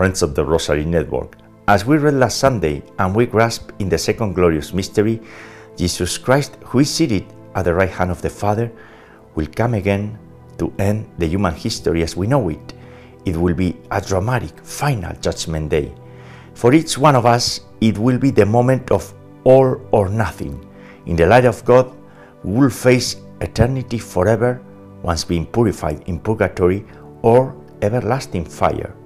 friends of the Rosary Network, as we read last Sunday and we grasp in the second glorious mystery, Jesus Christ, who is seated at the right hand of the Father, will come again to end the human history as we know it. It will be a dramatic, final judgment day. For each one of us, it will be the moment of all or nothing. In the light of God, we will face eternity forever, once being purified in purgatory or everlasting fire.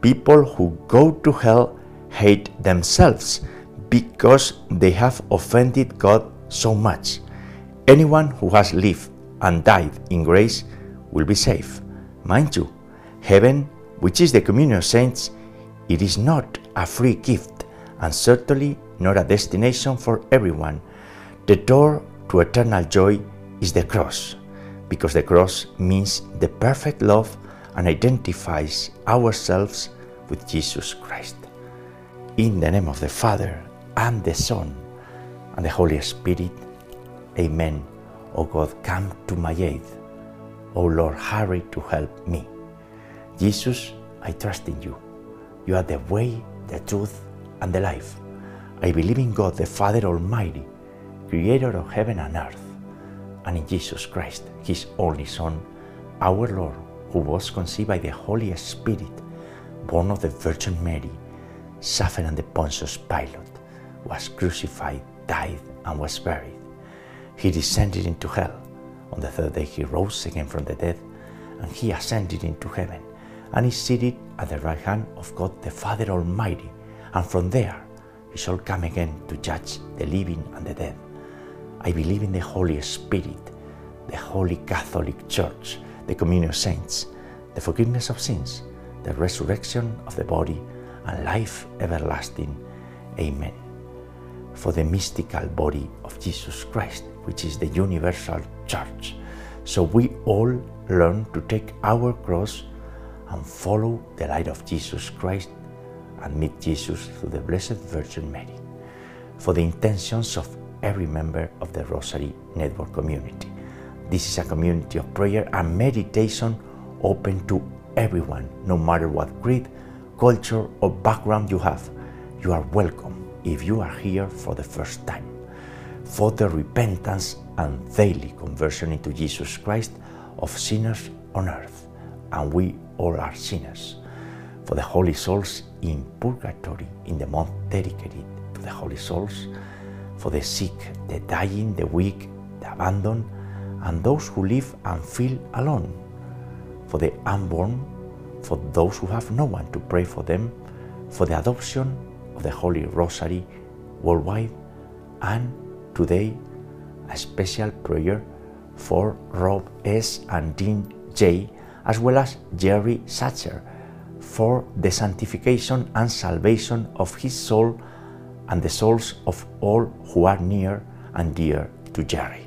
People who go to hell hate themselves because they have offended God so much. Anyone who has lived and died in grace will be safe. Mind you, heaven, which is the communion of saints, it is not a free gift and certainly not a destination for everyone. The door to eternal joy is the cross, because the cross means the perfect love and identifies ourselves with Jesus Christ. In the name of the Father, and the Son, and the Holy Spirit. Amen. O God, come to my aid. O Lord, hurry to help me. Jesus, I trust in you. You are the way, the truth, and the life. I believe in God, the Father Almighty, creator of heaven and earth, and in Jesus Christ, his only Son, our Lord, who was conceived by the Holy Spirit, born of the Virgin Mary, suffered under Pontius Pilate, was crucified, died, and was buried. He descended into hell. On the third day he rose again from the dead, and he ascended into heaven, and is seated at the right hand of God the Father Almighty, and from there he shall come again to judge the living and the dead. I believe in the Holy Spirit, the Holy Catholic Church, the communion of saints, the forgiveness of sins, the resurrection of the body, and life everlasting. Amen. For the mystical body of Jesus Christ, which is the universal church, so we all learn to take our cross and follow the light of Jesus Christ and meet Jesus through the Blessed Virgin Mary. For the intentions of every member of the Rosary Network community. This is a community of prayer and meditation open to everyone, no matter what creed, culture or background you have. You are welcome if you are here for the first time. For the repentance and daily conversion into Jesus Christ of sinners on earth, and we all are sinners. For the holy souls in purgatory in the month dedicated to the holy souls, for the sick, the dying, the weak, the abandoned, and those who live and feel alone, for the unborn, for those who have no one to pray for them, for the adoption of the Holy Rosary worldwide, and today a special prayer for Rob S. and Dean J., as well as Jerry Satcher, for the sanctification and salvation of his soul and the souls of all who are near and dear to Jerry.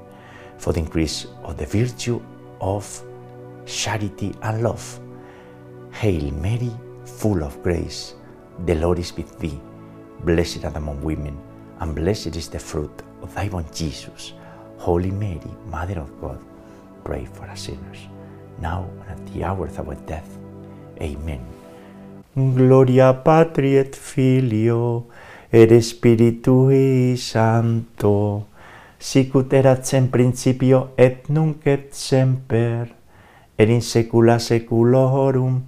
For the increase of the virtue of charity and love. Hail Mary, full of grace, the Lord is with thee. Blessed art among women, and blessed is the fruit of thy womb, Jesus. Holy Mary, Mother of God, pray for us sinners, now and at the hour of our death. Amen. Gloria Patri et Filio et Spiritui Sancto, sic ut erat in principio et nunc et semper, et in saecula saeculorum.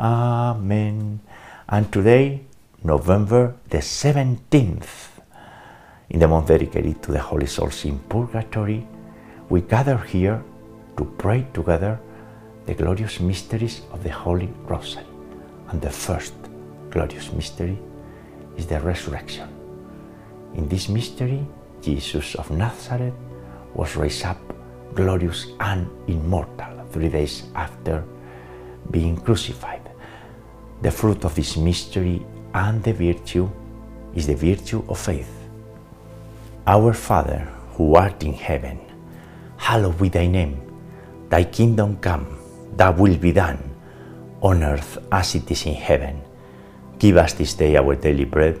Amen. and today, November the 17th, in the month dedicated to the Holy Souls in Purgatory, we gather here to pray together the glorious mysteries of the Holy Rosary. And the first glorious mystery is the resurrection. In this mystery, Jesus of Nazareth was raised up glorious and immortal 3 days after being crucified. The fruit of this mystery and the virtue is the virtue of faith. Our Father, who art in heaven, hallowed be thy name. Thy kingdom come, thy will be done, on earth as it is in heaven. Give us this day our daily bread,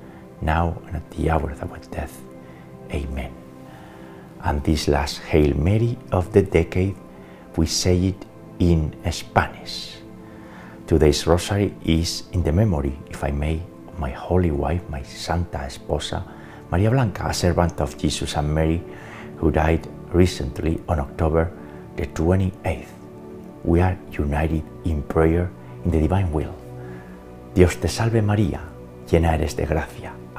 now and at the hour of our death. Amen. And this last Hail Mary of the decade, we say it in Spanish. Today's rosary is in the memory, if I may, of my holy wife, my Santa Esposa, Maria Blanca, a servant of Jesus and Mary, who died recently on October the 28th. We are united in prayer in the divine will. Dios te salve María, llena eres de gracia.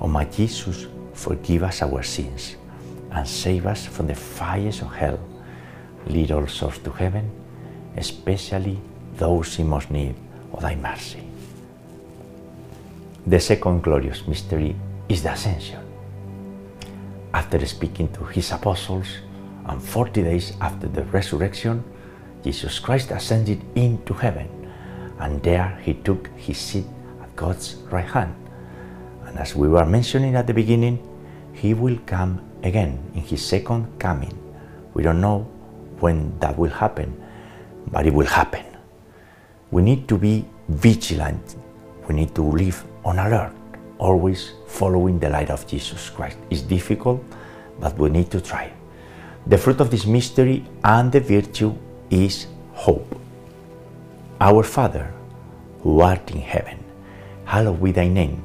O my Jesus, forgive us our sins, and save us from the fires of hell. Lead all souls to heaven, especially those in most need of thy mercy. The second glorious mystery is the Ascension. After speaking to his apostles, and 40 days after the resurrection, Jesus Christ ascended into heaven, and there he took his seat at God's right hand. And as we were mentioning at the beginning, he will come again in his second coming. We don't know when that will happen, but it will happen. We need to be vigilant. We need to live on alert. always following the light of Jesus Christ. It's difficult, but we need to try. The fruit of this mystery and the virtue is hope. Our Father, who art in heaven, hallowed be thy name.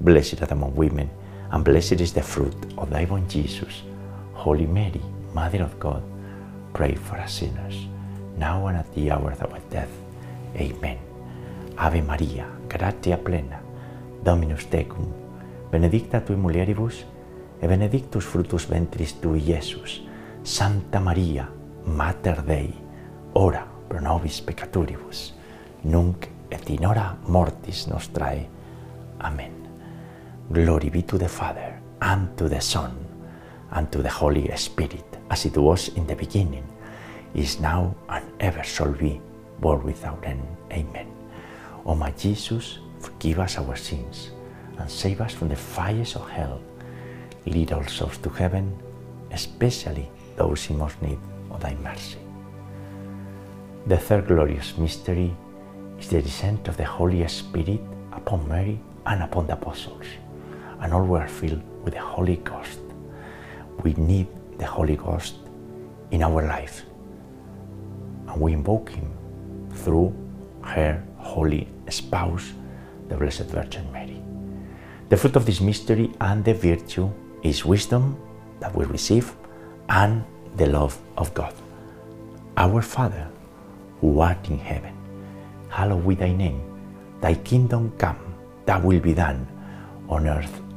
Blessed art among women, and blessed is the fruit of thy womb, Jesus. Holy Mary, Mother of God, pray for us sinners, now and at the hour of our death. Amen. Ave Maria, gratia plena, Dominus tecum, benedicta tui mulieribus, e benedictus fructus ventris tui, Iesus. Santa Maria, Mater Dei, ora pro nobis peccatoribus, nunc et in hora mortis nostrae. Amen. Glory be to the Father, and to the Son, and to the Holy Spirit, as it was in the beginning, is now, and ever shall be, world without end. Amen. O my Jesus, forgive us our sins, and save us from the fires of hell. Lead all souls to heaven, especially those in most need of thy mercy. The third glorious mystery is the descent of the Holy Spirit upon Mary and upon the apostles, and all were filled with the Holy Ghost. We need the Holy Ghost in our life, and we invoke him through her Holy Spouse, the Blessed Virgin Mary. The fruit of this mystery and the virtue is wisdom that we receive, and the love of God. Our Father, who art in heaven, hallowed be thy name. Thy kingdom come, thy will be done, on earth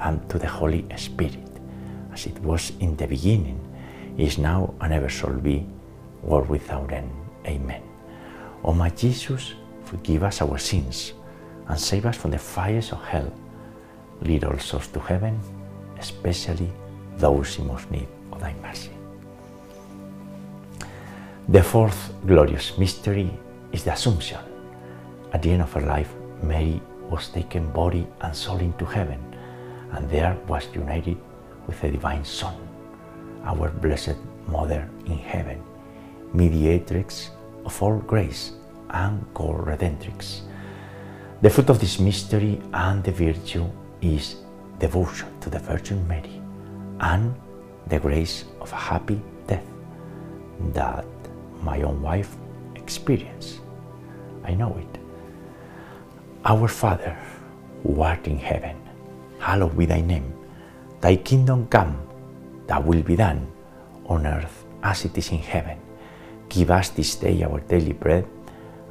and to the Holy Spirit, as it was in the beginning, is now, and ever shall be, world without end. Amen. O my Jesus, forgive us our sins, and save us from the fires of hell. Lead all souls to heaven, especially those in most need of thy mercy. The fourth glorious mystery is the Assumption. At the end of her life, Mary was taken body and soul into heaven, and there was united with the divine Son, our Blessed Mother in heaven, mediatrix of all grace and co-redemptrix. The fruit of this mystery and the virtue is devotion to the Virgin Mary and the grace of a happy death that my own wife experienced. I know it. Our Father, who art in heaven, hallowed be thy name. Thy kingdom come, thy will be done, on earth as it is in heaven. Give us this day our daily bread,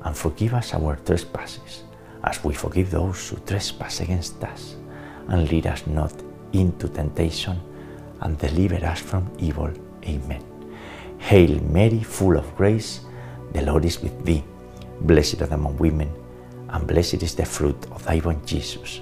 and forgive us our trespasses, as we forgive those who trespass against us. And lead us not into temptation, and deliver us from evil. Amen. Hail Mary, full of grace, the Lord is with thee. Blessed art among women, and blessed is the fruit of thy womb, Jesus.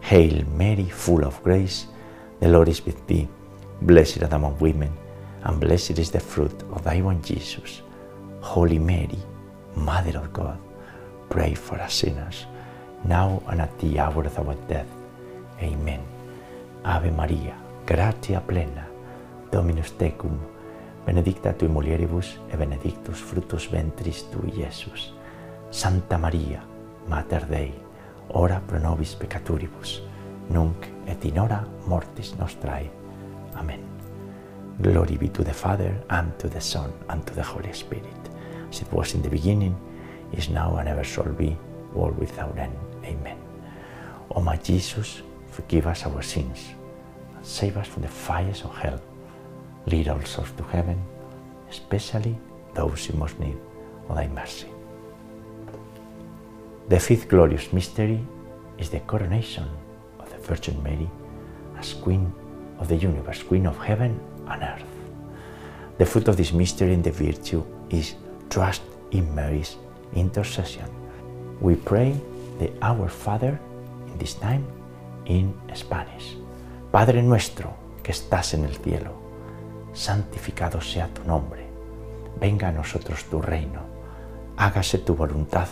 Hail Mary, full of grace, the Lord is with thee. Blessed art among women, and blessed is the fruit of thy womb, Jesus. Holy Mary, Mother of God, pray for us sinners, now and at the hour of our death. Amen. Ave Maria, gratia plena, Dominus tecum, benedicta tui mulieribus, et benedictus fructus ventris tui, Iesus. Santa Maria, Mater Dei, ora pro nobis peccatoribus, nunc et in hora mortis nostrae. Amen. Glory be to the Father, and to the Son, and to the Holy Spirit, as it was in the beginning, is now, and ever shall be, world without end. Amen. O my Jesus, forgive us our sins, and save us from the fires of hell. Lead all souls to heaven, especially those who most need of thy mercy. The fifth glorious mystery is the coronation of the Virgin Mary as Queen of the universe, Queen of heaven and earth. The fruit of this mystery and the virtue is trust in Mary's intercession. We pray the Our Father, in this time in Spanish. Padre nuestro que estás en el cielo, santificado sea tu nombre. Venga a nosotros tu reino. Hágase tu voluntad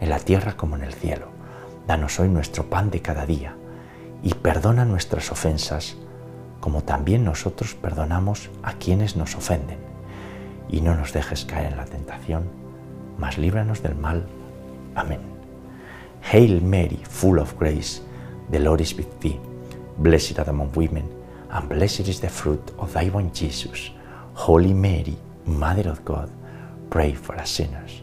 en la tierra como en el cielo. Danos hoy nuestro pan de cada día y perdona nuestras ofensas, como también nosotros perdonamos a quienes nos ofenden. Y no nos dejes caer en la tentación, mas líbranos del mal. Amen. Hail Mary, full of grace, the Lord is with thee. Blessed art among women, and blessed is the fruit of thy womb, Jesus. Holy Mary, Mother of God, pray for us sinners,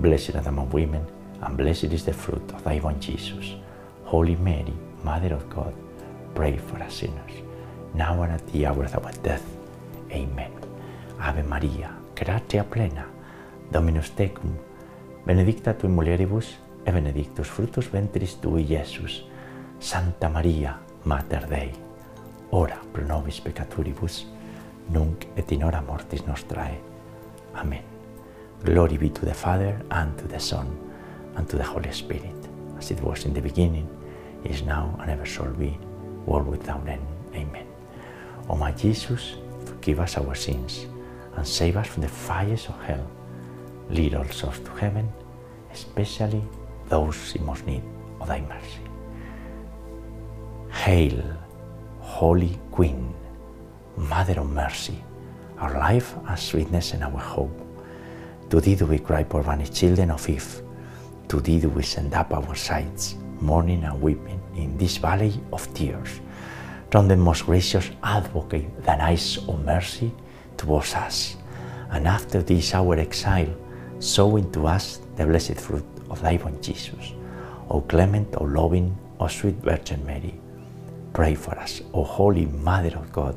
Blessed art among women, and blessed is the fruit of thy womb, Jesus. Holy Mary, Mother of God, pray for us sinners, now and at the hour of our death. Amen. Ave Maria, gratia plena, Dominus tecum, benedicta tui mulieribus, et benedictus fructus ventris tui, Iesus. Santa Maria, Mater Dei, ora pro nobis peccatoribus, nunc et in hora mortis nostrae. Amen. Glory be to the Father, and to the Son, and to the Holy Spirit, as it was in the beginning, is now and ever shall be, world without end. Amen. O my Jesus, forgive us our sins and save us from the fires of hell. Lead all souls to heaven, especially those in most need of thy mercy. Hail, Holy Queen, Mother of Mercy, our life, our sweetness, and our hope. To thee do we cry, poor banished children of Eve. To thee do we send up our sighs, mourning and weeping, in this valley of tears. Turn the most gracious Advocate, thine eyes of mercy, towards us, and after this our exile, sow into us the blessed fruit of thy womb, Jesus. O clement, O loving, O sweet Virgin Mary, pray for us, O Holy Mother of God,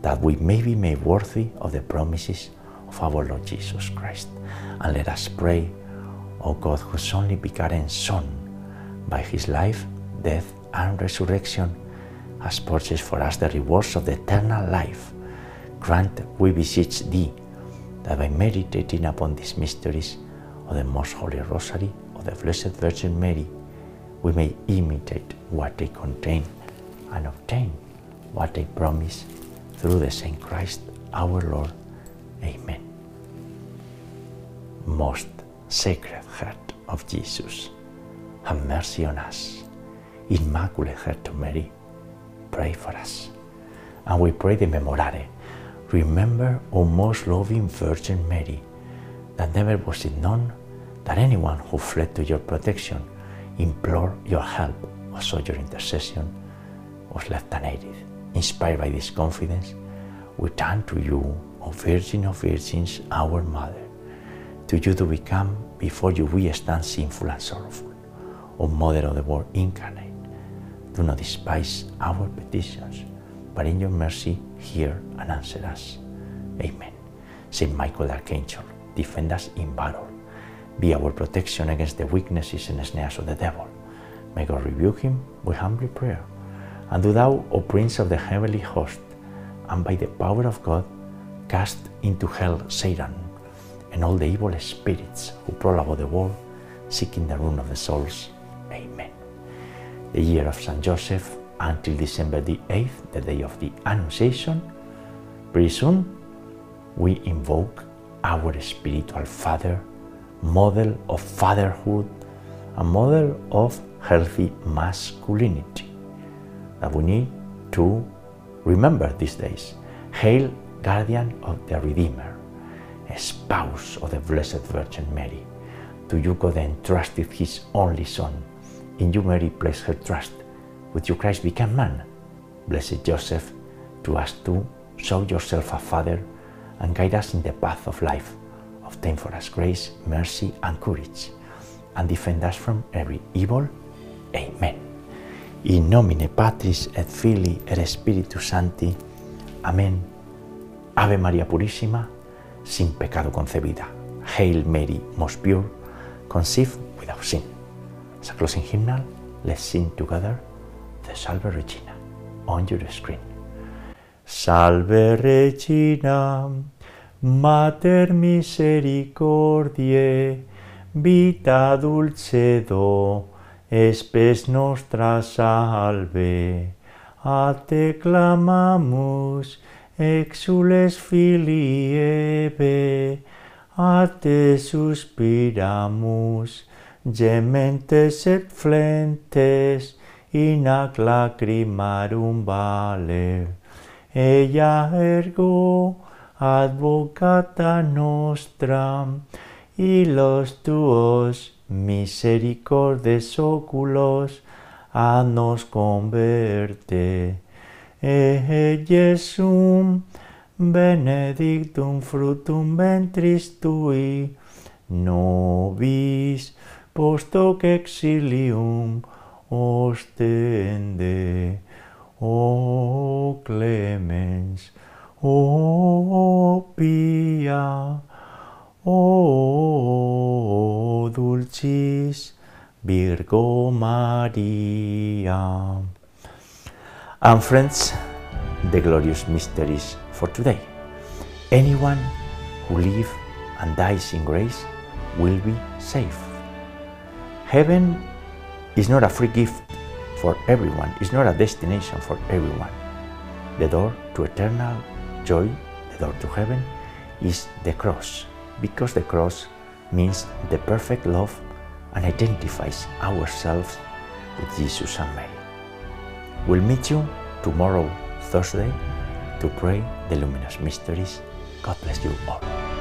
that we may be made worthy of the promises of our Lord Jesus Christ. And let us pray, O God, whose only begotten Son, by his life, death, and resurrection, has purchased for us the rewards of the eternal life. Grant, we beseech thee, that by meditating upon these mysteries of the Most Holy Rosary of the Blessed Virgin Mary, we may imitate what they contain and obtain what they promise, through the Saint Christ our Lord. Amen. Most Sacred Heart of Jesus, have mercy on us. Immaculate Heart of Mary, pray for us. And we pray the Memorare. Remember, O most loving Virgin Mary, that never was it known that anyone who fled to your protection, implored your help, or sought your intercession, was left unaided. Inspired by this confidence, we turn to you, O Virgin of Virgins, our Mother. To you do we come, before you we stand sinful and sorrowful. O Mother of the Word Incarnate, do not despise our petitions, but in your mercy hear and answer us. Amen. Saint Michael the Archangel, defend us in battle. Be our protection against the weaknesses and snares of the devil. May God rebuke him with humble prayer. And do thou, O Prince of the heavenly host, and by the power of God, cast into hell Satan and all the evil spirits who prowl about the world, seeking the ruin of the souls. Amen. The year of Saint Joseph, until December the 8th, the day of the Annunciation, pretty soon we invoke our spiritual father, model of fatherhood, a model of healthy masculinity that we need to remember these days. Hail, guardian of the Redeemer, spouse of the Blessed Virgin Mary. To you God entrusted his only Son. In you Mary placed her trust. With you Christ became man. Blessed Joseph, to us too, show yourself a father and guide us in the path of life. Obtain for us grace, mercy, and courage, and defend us from every evil. Amen. In nomine Patris et Filii et Spiritus Sancti. Amen. Ave Maria Purissima, sin pecado concebida. Hail Mary, most pure, conceived without sin. As a closing hymnal, let's sing together the Salve Regina on your screen. Salve Regina, Mater misericordiae, vita dulcedo, spes nostra salve. A te clamamus, exules filii ebe, a te suspiramus, gementes et flentes, in ac lacrimarum vale. Ella ergo advocata nostra, y los tuos misericordes oculos a nos converte. Iesum benedictum fructum ventris tui, nobis post hoc exilium ostende. O clemens, o pia, o dulcis Virgo Maria. And friends, the glorious mysteries for today. Anyone who lives and dies in grace will be saved. Heaven is not a free gift for everyone. It's not a destination for everyone. The door to eternal joy, the door to heaven, is the cross, because the cross means the perfect love and identifies ourselves with Jesus and Mary. We'll meet you tomorrow, Thursday, to pray the luminous mysteries. God bless you all.